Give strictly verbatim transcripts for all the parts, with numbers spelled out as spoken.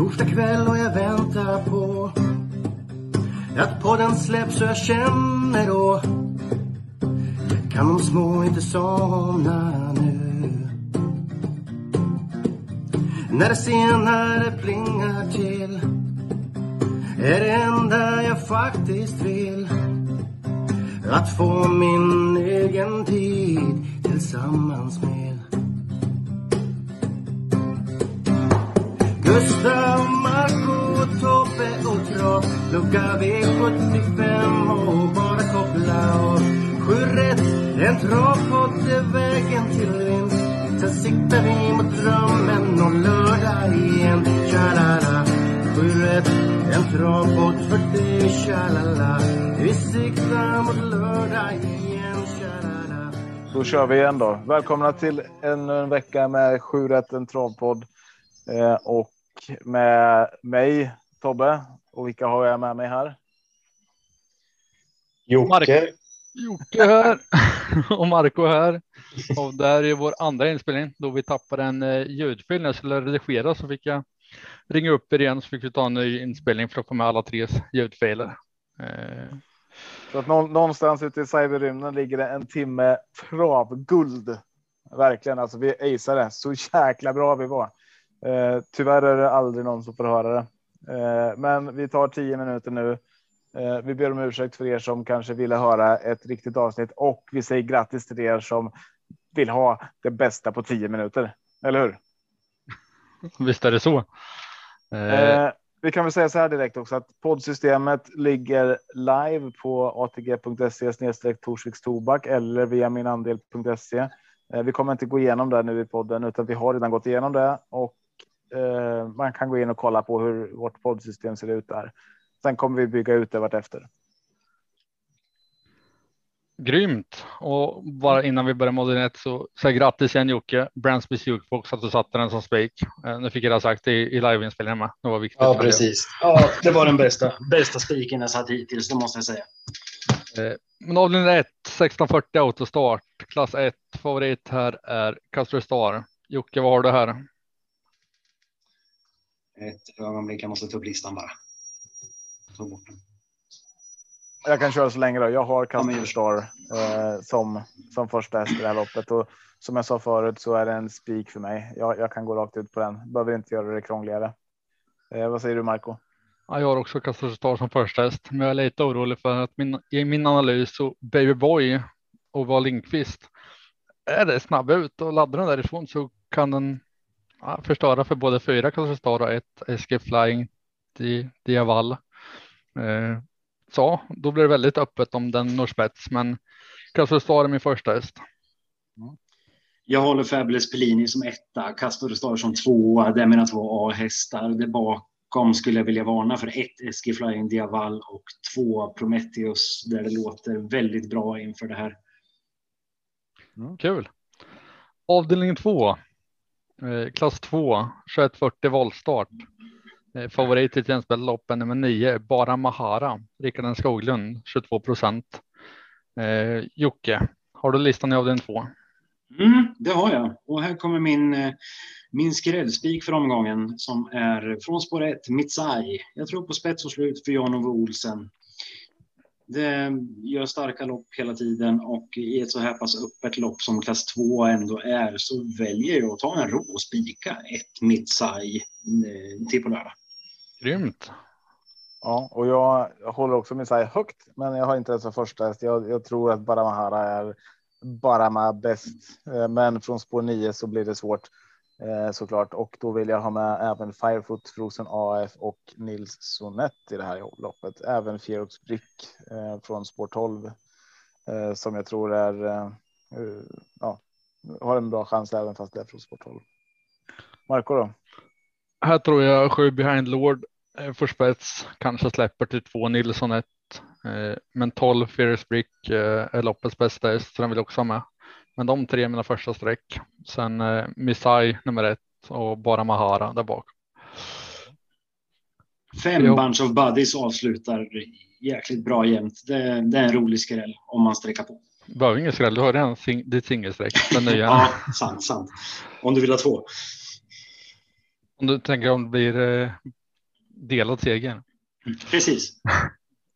torsdag kväll och jag väntar på att podden släpps så jag känner då kan de små inte somna nu. När det senare plingar till är det enda jag faktiskt vill att få min egen tid tillsammans med Gustav, Marco, Tobbe och Trav. Lucka V sjuttiofem och bara koppla av. Sjuret, en travpodd är vägen till vinst. Sen siktar vi mot drömmen och lördag igen. Tjalala, Sjuret, en travpodd för dig. Tjalala, vi siktar mot lördag igen. Tjalala. Så kör vi igen då. Välkomna till ännu en vecka med Sjuret, en travpodd. Eh, och med mig, Tobbe. Och vilka har jag med mig här? Jocke. Jocke här. Och Marco här. Och där är vår andra inspelning. Då vi tappade en eh, ljudfil när jag skulle redigera så fick jag ringa upp er igen. Så fick vi ta en ny inspelning för att få med alla tres ljudfiler. Eh. Så att nå- någonstans ute i cyberrymden ligger det en timme travguld. Verkligen, alltså vi acade. Så jäkla bra vi var. Eh, tyvärr är det aldrig någon som får höra det. Eh, men vi tar tio minuter nu. Eh, vi ber om ursäkt för er som kanske ville höra ett riktigt avsnitt. Och vi säger grattis till er som vill ha det bästa på tio minuter. Eller hur? Visst är det så. Eh... Eh, vi kan väl säga så här direkt också att poddsystemet ligger live på a t g punkt s e slash Torsviks Tobak eller via minandel punkt s e. Eh, vi kommer inte gå igenom det nu i podden utan vi har redan gått igenom det. Och man kan gå in och kolla på hur vårt poddsystem ser ut där. Sen kommer vi bygga ut det vartefter. Grymt. Och bara innan vi börjar modernet så säger grattis igen Jocke Bransby's Jokebox att du satte den som spik. Nu fick jag det sagt i, i liveinspelningen med. Det var viktigt. Ja, precis. Ja, det var den bästa, bästa spiken jag satt hittills, det måste jag säga. Men avdelning ett, sexton fyrtio autostart. Klass ett, favorit här är Castor Star. Jocke, vad har du här? Ett ögonblick, jag måste ta upp listan bara. Ta bort den. Jag kan köra så länge då. Jag har Castor Star eh, som, som första häst i det här loppet. Och som jag sa förut så är det en spik för mig. Jag, jag kan gå rakt ut på den. Behöver inte göra det krångligare. Eh, vad säger du, Marco? Ja, jag har också Castor Star som första häst. Men jag är lite orolig för att min, i min analys så Babyboy och Wallinkvist är det snabb ut och laddar den därifrån så kan den ja, förstöra för både fyra Castor Star och ett S G Flying diaval. Eh, så då blir det väldigt öppet om den når spets, men Castor Star är min första häst. Mm. Jag håller Fabulous Pelini som etta, Castor Star som tvåa, det är mina två A-hästar. Det bakom skulle jag vilja varna för ett S G Flying diaval och två Prometheus där det låter väldigt bra inför det här. Mm. Kul. Avdelning två. Klass två, tjugoett fyrtio voltstart. Favorit i tjänstbältloppen nummer nio, Bahara Mahara, Rickard Skoglund, tjugotvå procent. Eh, Jocke, har du listan i avdelning två? Mm, det har jag. Och här kommer min, min skräddspik för omgången som är från spår ett, Mitsai. Jag tror på spets och slut för Jan Ove Olsen. Det gör starka lopp hela tiden och i ett så här pass öppet lopp som klass två ändå är så väljer jag att ta en rå och spika ett Mitsai till på lördag. Grymt. Ja, och jag håller också Mitsai högt men jag har inte ens en första häst. Jag, jag tror att Bahara Mahara är bara med bäst men från spår nio så blir det svårt såklart och då vill jag ha med även Firefoot, Frozen A F och Nils Sonett i det här loppet. Även Fjerox Brick eh, från spår tolv eh, som jag tror är eh, ja, har en bra chans även fast det är från spår tolv. Marco då? Här tror jag sju Behind Lord eh, för spets kanske släpper till två Nils Sonett eh, men tolv Fjerox Brick eh, är loppets bästa häst så den vill också ha med. Men de tre är mina första streck. Sen eh, Missai nummer ett och Bahara Mahara där bak. Fem jo. Bunch of Buddies avslutar jäkligt bra jämt. Det, det är en rolig skräll om man sträcker på. Det var ingen skräll, du har redan sing- ditt singelsträck. Ja, sant, sant. Om du vill ha två. Om du tänker om det blir eh, delad seger. Precis.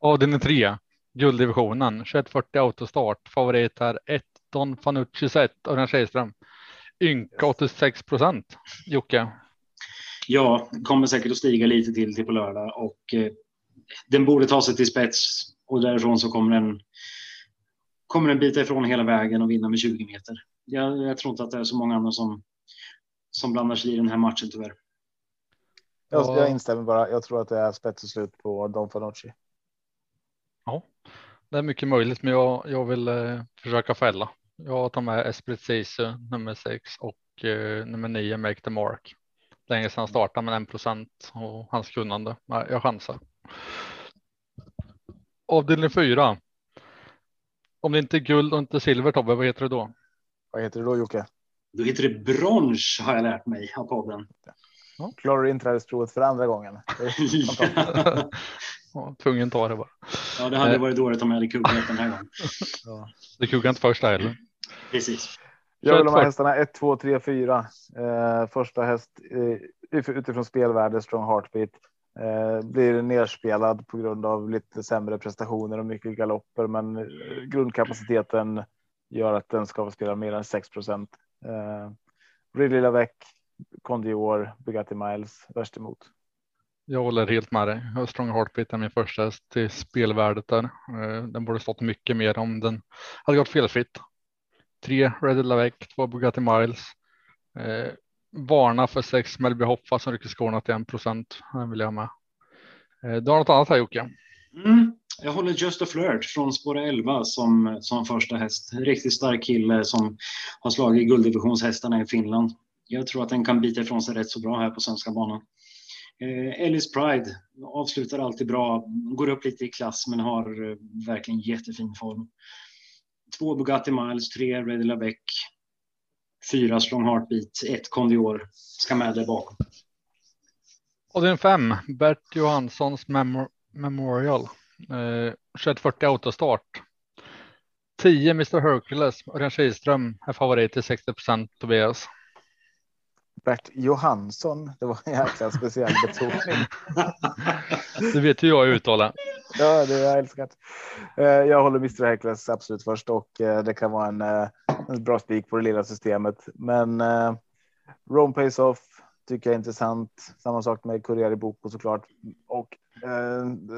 Avdelning tre, gulddivisionen, tjugoett fyrtio autostart. Favorit här ett, Don Fanucci set av den Tjejström. Ynka åttiosex procent, Jocke. Ja, kommer säkert att stiga lite till till på lördag och eh, den borde ta sig till spets och därifrån så kommer den kommer den bita ifrån hela vägen och vinna med tjugo meter. Jag, jag tror inte att det är så många andra som som blandar sig i den här matchen tyvärr. Jag, jag instämmer bara. Jag tror att det är spets och slut på Don Fanucci. Ja, det är mycket möjligt, men jag, jag vill eh, försöka fälla. Jag tar med Esprit Cisu, nummer sex och eh, nummer nio, Make the Mark. Länge sedan han startade med en procent och hans kunnande. Nej, jag chansar. Avdelning fyra. Om det inte är guld och inte silver, Tobbe, vad heter det då? Vad heter det då, Jocke? Då heter det brons, har jag lärt mig av podden. Ja. Klarar du inträdesprovet för andra gången? Ja, tvungen tar det bara. Ja, det hade varit dåligt om jag hade kuggat den här gången. Ja. Det kuggade inte första heller. Precis. Jag vill ha med hästarna ett, två, tre, fyra. Eh, första häst eh, utifrån spelvärde, Strong Heartbeat. Eh, blir nerspelad på grund av lite sämre prestationer och mycket galopper. Men grundkapaciteten gör att den ska spela mer än sex procent. Eh, Ridley Lavec, Kondior, Bugatti Miles, värst emot. Jag håller helt med dig. Strong Heartbeat är min första häst till spelvärdet där. Eh, den borde stått mycket mer om den hade gått felfritt. Tre Ridley Lavec, två Bugatti Miles. Eh, varna för sex Melby Hoppa som rycker skorna till en procent. Den vill jag ha med. Eh, du har något annat här, Jocke? Mm, jag håller Just a Flirt från spår elva som, som första häst. Riktigt stark kille som har slagit gulddivisionshästarna i Finland. Jag tror att den kan bita ifrån sig rätt så bra här på svenska banan. Eh, Ellis Pride avslutar alltid bra. Går upp lite i klass men har eh, verkligen jättefin form. Två Bugatti Miles, tre Ridley Lavec, fyra Strong Heartbeat, ett Kondior ska med där bakom. Och den fem, Bert Johanssons Memo- Memorial. Eh, tjugoett fyrtio autostart. tio Mister Hercules och den Kihlström är favorit till sextio procent, Tobias. Bert Johansson, det var en jäkla speciell betoning. Det vet ju jag uttala. Ja, det är älskat. Jag håller Mister Hercules absolut först och det kan vara en, en bra spik på det lilla systemet. Men eh, Rome Pays Off tycker jag är intressant. Samma sak med Courier i Boko såklart. Och eh,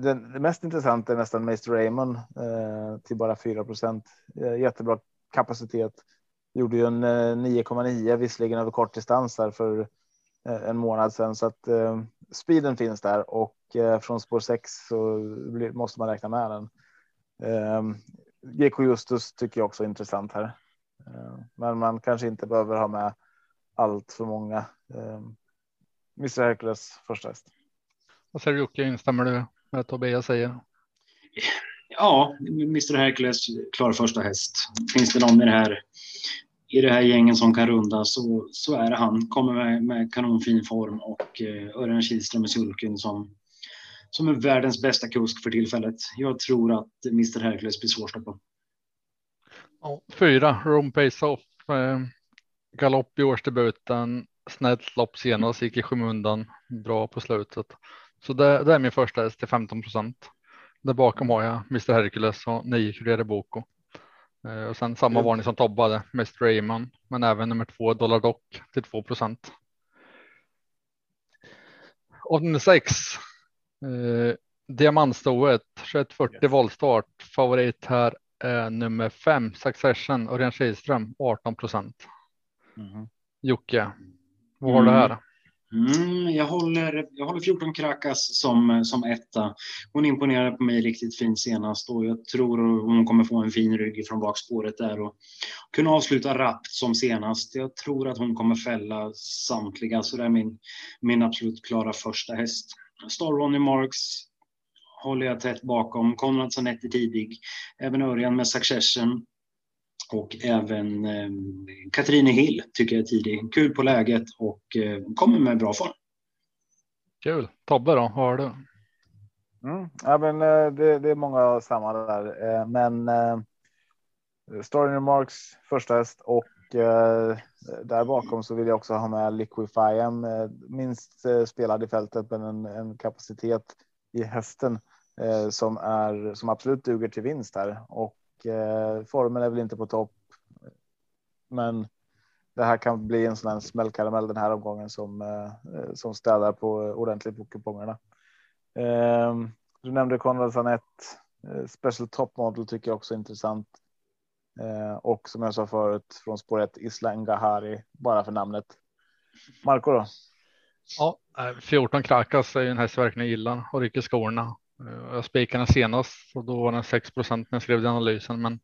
det, det mest intressanta är nästan Mister Raymond eh, till bara fyra procent. Jättebra kapacitet. Gjorde ju en nio komma nio visserligen över kort distans där för en månad sedan. Så att eh, speeden finns där och eh, från spår sex så blir, måste man räkna med den. Eh, G K Justus tycker jag också är intressant här. Eh, men man kanske inte behöver ha med allt för många. Eh, Mister Hercules första häst. Vad säger du, Jocke? Instämmer du med Tobias säger? Ja, Mister Hercules klar första häst. Finns det någon i det här i det här gängen som kan runda så, så är det han. Kommer med, med kanonfin form och eh, Örjan Kihlström i sulken som, som är världens bästa kusk för tillfället. Jag tror att Mister Hercules blir svårstoppad. Ja, fyra, Rome Pays Off. Eh, galopp i årsdebuten. Snällt lopp senast, gick i skymundan. Bra på slutet. Så det, det är min första häst till femton procent. Där bakom har jag Mister Hercules och nio Courier Boko. Och sen samma varning som Tobbe hade, Mister Raymond, men även nummer två Dollar Dock till två procent. Och nummer sex, eh, Diamantstoet, tjugoett fyrtio voltstart. Favorit här är nummer fem, Succession, Örjan Kihlström, arton procent. Mm. Jocke, vad har mm. det här? Mm, jag, håller, jag håller fjorton Krakas som, som etta. Hon imponerade på mig riktigt fint senast och jag tror hon kommer få en fin rygg från bakspåret där och kunna avsluta rappt som senast. Jag tror att hon kommer fälla samtliga, så det är min, min absolut klara första häst. Star Ronnie Marks håller jag tätt bakom. Conrad Sanetti tidig, även Örjan med Succession. Och även eh, Katrine Hill tycker jag är tidig. Kul på läget och eh, kommer med bra form. Kul. Tobbe då, har du? Mm. Ja, men, det, det är många samma där. Men eh, Story Remarks första häst och och eh, där bakom så vill jag också ha med Liquifyem, eh, minst eh, spelad i fältet, men en, en kapacitet i hästen eh, som är som absolut duger till vinst här, och eh, formen är väl inte på topp, men det här kan bli en sån här smällkaramell den här omgången som eh, som städar på ordentligt på kupongerna. Eh, du nämnde Conrad Sanetti, eh, Special Top Model tycker jag också är intressant. Eh, och som jag sa förut, från spåret Islan Gahari, bara för namnet. Marco då? Ja, fjorton Krakas är ju en häst jag verkligen gillar och rycker skorna. Jag spikade den senast och då var den sex procent när jag skrev den analysen, men,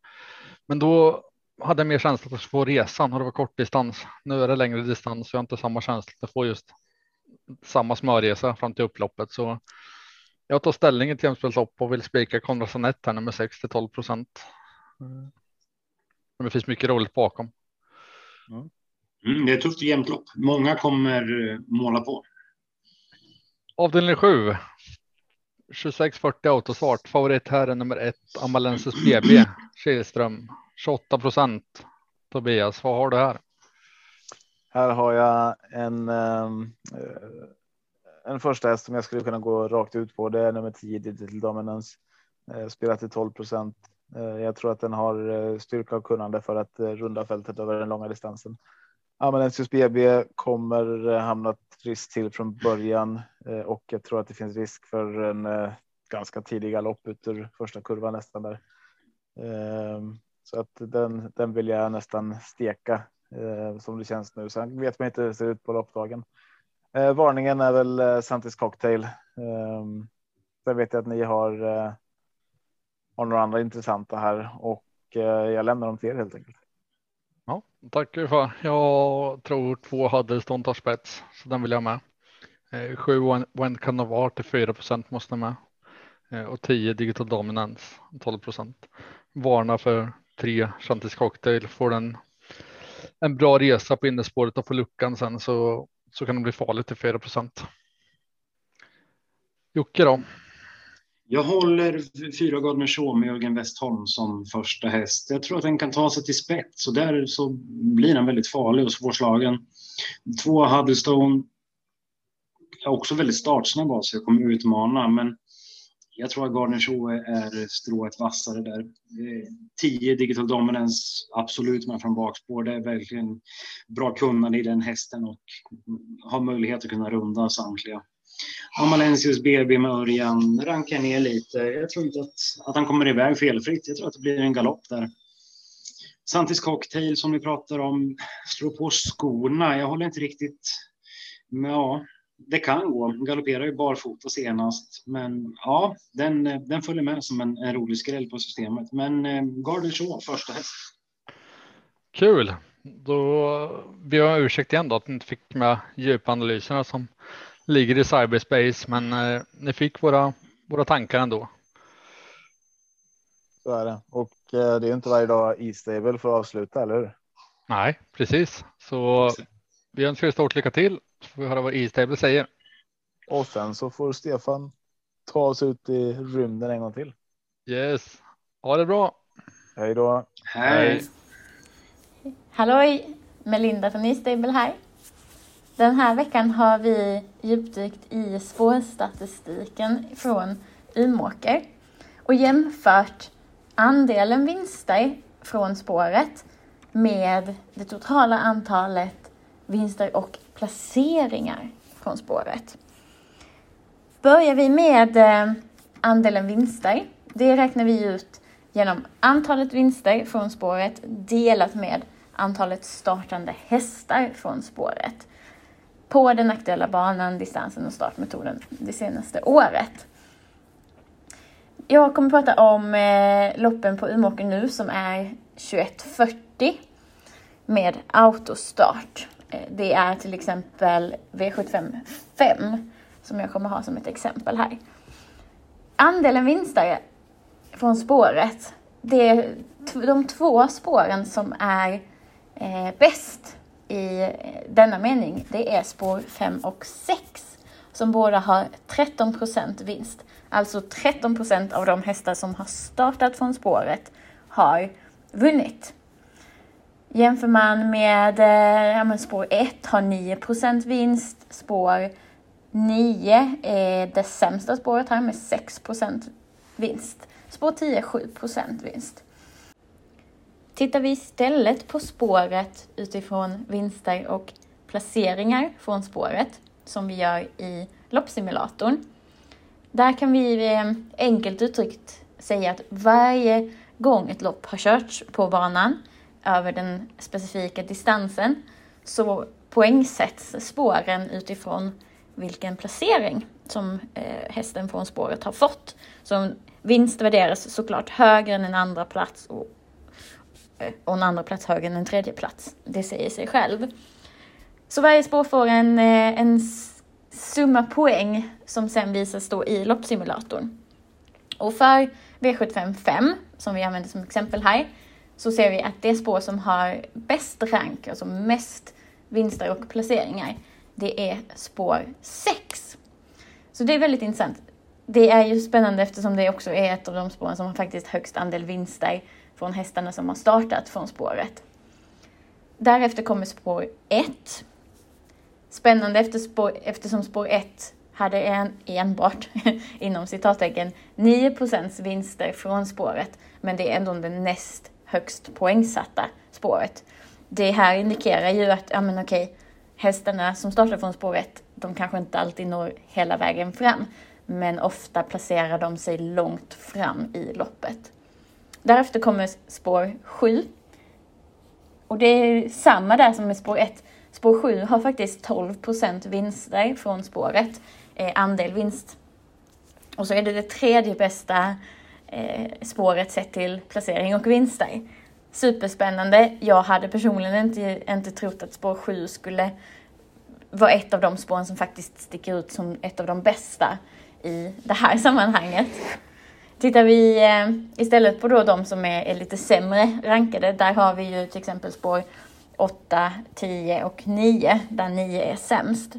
men då hade jag mer känsla att få resan och det var kort distans. Nu är det längre distans och jag har inte samma känsla att få just samma smörresa fram till upploppet, så jag tar ställningen till jämspelslopp och vill spika Konrad Sanetti här med sex till tolv procent. Men det finns mycket roligt bakom. Mm. Mm, det är tufft och jämnt lopp. Många kommer måla på. Avdelning sju. tjugosex fyrtio autosvart. Favorit här är nummer ett, Amalensis B B, Kihlström. tjugoåtta procent. Tobias, vad har du här? Här har jag en, en första häst som jag skulle kunna gå rakt ut på. Det är nummer tio, Digital Dominance. Spelat till tolv procent. Jag tror att den har styrka och kunnande för att runda fältet över den långa distansen. Amalensis B B kommer hamna trist till från början, och jag tror att det finns risk för en ganska tidig galopp ut ur första kurvan nästan där. Så att den, den vill jag nästan steka som det känns nu. Sen vet man inte hur det ser ut på loppdagen. Varningen är väl Shantis Cocktail. Sen vet jag att ni har... har några andra intressanta här, och jag lämnar dem till er helt enkelt. Ja, tackar för. Jag tror två hade ståndtar spets, så den vill jag med. Sju When Can of Art till fyra procent måste med. Och tio Digital Dominance tolv procent. Varna för tre Shantis Cocktail. Får den en bra resa på innerspåret och får luckan sen, så, så kan det bli farligt till fyra procent. Jocke då? Jag håller fyra Gardner Show med Jörgen Westholm som första häst. Jag tror att den kan ta sig till spets, och där så blir den väldigt farlig och svårslagen. Två Huddlestone är också väldigt startsnabb, så jag kommer utmana, men jag tror att Gardner Show är strået vassare där. tio Digital Dominance, absolut, men från bakspår. Det är verkligen bra kunnande i den hästen och har möjlighet att kunna runda samtliga. Amalensius B B med Örjan rankar ner lite. Jag tror inte att, att han kommer iväg felfritt. Jag tror att det blir en galopp där. Shantis Cocktail som vi pratar om slår på skorna. Jag håller inte riktigt. Men ja, det kan gå. Galopperar ju barfota senast. Men ja, den, den följer med som en, en rolig skräll på systemet. Men eh, Gardner Show, första häst. Kul. Då vi har ursäkt igen då att ni inte fick med djupanalyserna som ligger i cyberspace, men eh, ni fick våra, våra tankar ändå. Så är det. Och eh, det är inte varje dag e-stable för att avsluta, eller hur? Nej, precis. Så precis. Vi önskar er stort lycka till. Så får vi höra vad e-stable säger. Och sen så får Stefan ta oss ut i rymden en gång till. Yes. Ha det bra. Hej då. Hej. Hej. Halloj, Melinda från e-stable här. Den här veckan har vi djupdykt i spårstatistiken från Umåker och jämfört andelen vinster från spåret med det totala antalet vinster och placeringar från spåret. Börjar vi med andelen vinster. Det räknar vi ut genom antalet vinster från spåret delat med antalet startande hästar från spåret på den aktuella banan, distansen och startmetoden det senaste året. Jag kommer prata om loppen på Umåker nu som är tjugoett fyrtio med autostart. Det är till exempel V sjuttiofem fem som jag kommer ha som ett exempel här. Andelen vinster från spåret, det är de två spåren som är bäst i denna mening, det är spår fem och sex som båda har tretton procent vinst. Alltså tretton procent av de hästar som har startat från spåret har vunnit. Jämför man med ja, men spår ett har nio procent vinst. Spår nio är det sämsta spåret här med sex procent vinst. Spår tio är sju procent vinst. Tittar vi istället på spåret utifrån vinster och placeringar från spåret som vi gör i loppsimulatorn. Där kan vi enkelt uttryckt säga att varje gång ett lopp har körts på banan över den specifika distansen så poängsätts spåren utifrån vilken placering som hästen från spåret har fått. Så vinst värderas såklart högre än en andra plats och, och en andra plats högre än en tredje plats. Det säger sig själv. Så varje spår får en, en summa poäng som sen visas då i loppsimulatorn. Och för V sjuttiofem fem som vi använder som exempel här så ser vi att det spår som har bäst rank, alltså mest vinster och placeringar, det är spår sex. Så det är väldigt intressant. Det är ju spännande eftersom det också är ett av de spåren som har faktiskt högst andel vinster från hästarna som har startat från spåret. Därefter kommer spår ett. Spännande efter spår, eftersom spår ett hade en, enbart inom citattecken nio procent vinster från spåret. Men det är ändå det näst högst poängsatta spåret. Det här indikerar ju att ja, men okej, hästarna som startar från spår ett, de kanske inte alltid når hela vägen fram. Men ofta placerar de sig långt fram i loppet. Därefter kommer spår sju. Och det är samma där som med spår ett. Spår sju har faktiskt tolv procent vinster från spåret. Eh, andel vinst. Och så är det det tredje bästa eh, spåret sett till placering och vinster. Superspännande. Jag hade personligen inte, inte trott att spår sju skulle vara ett av de spåren som faktiskt sticker ut som ett av de bästa i det här sammanhanget. Tittar vi istället på då de som är, är lite sämre rankade. Där har vi ju till exempel spår åtta, tio och nio. Där nio är sämst.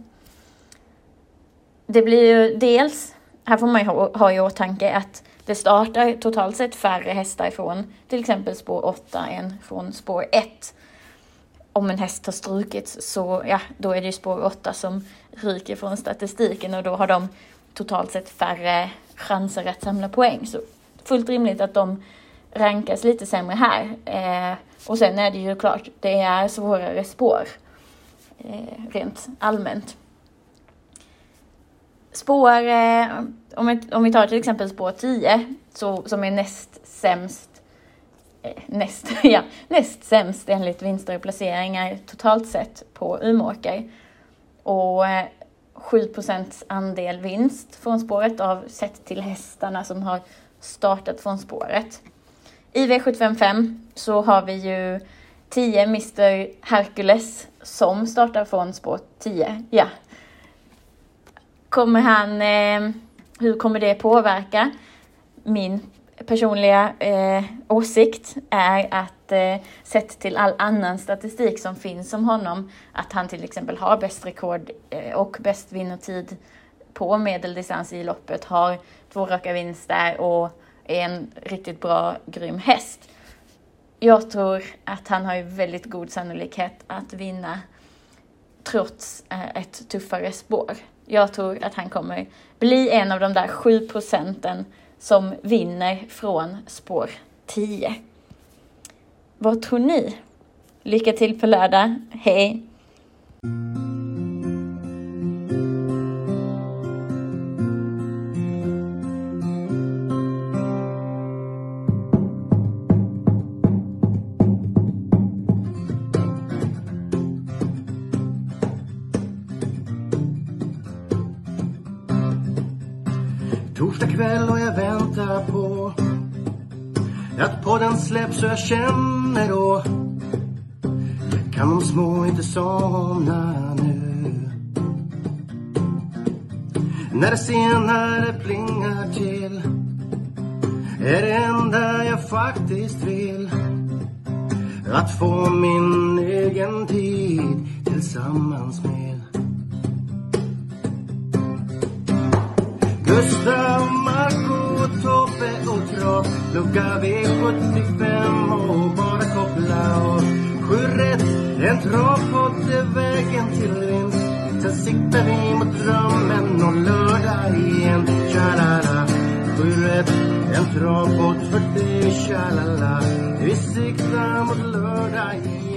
Det blir ju dels, här får man ju ha, ha i åtanke att det startar totalt sett färre hästar från till exempel spår åtta än från spår ett. Om en häst har strukits så ja, då är det ju spår åtta som ryker från statistiken. Och då har de totalt sett färre chanser att samla poäng. Så fullt rimligt att de rankas lite sämre här. Eh, och sen är det ju klart, det är svårare spår. Eh, rent allmänt. Spår, eh, om, vi, om vi tar till exempel spår tio. Så, som är näst sämst. Eh, näst, ja, näst sämst enligt vinster och placeringar totalt sett på Umåker. Och Eh, sju procent andel vinst från spåret av sett till hästarna som har startat från spåret. I V sjuttiofem fem så har vi ju tio mister Hercules som startar från spår tio. Ja. Kommer han, eh, hur kommer det påverka? Min personliga eh, åsikt är att eh, sett till all annan statistik som finns om honom, att han till exempel har bäst rekord eh, och bäst vinnertid på medeldistans i loppet, har två raka vinster och är en riktigt bra, grym häst. Jag tror att han har ju väldigt god sannolikhet att vinna trots eh, ett tuffare spår. Jag tror att han kommer bli en av de där sju procenten som vinner från spår tio. Vad tror ni? Lycka till på lördag. Hej! Att podden släpps så jag känner då kan de små inte somna nu. När det senare plingar till är det enda jag faktiskt vill att få min egen tid tillsammans med Gustav, Marco, Tobbe och Trav. Plugga V sjuttiofem och bara koppla av. En travpodd är vägen till vinst. Sen siktar vi mot drömmen och lördag igen. Tja-la-la, Sjuret, en travpodd för dig. Tja-la-la, vi siktar mot lördag igen.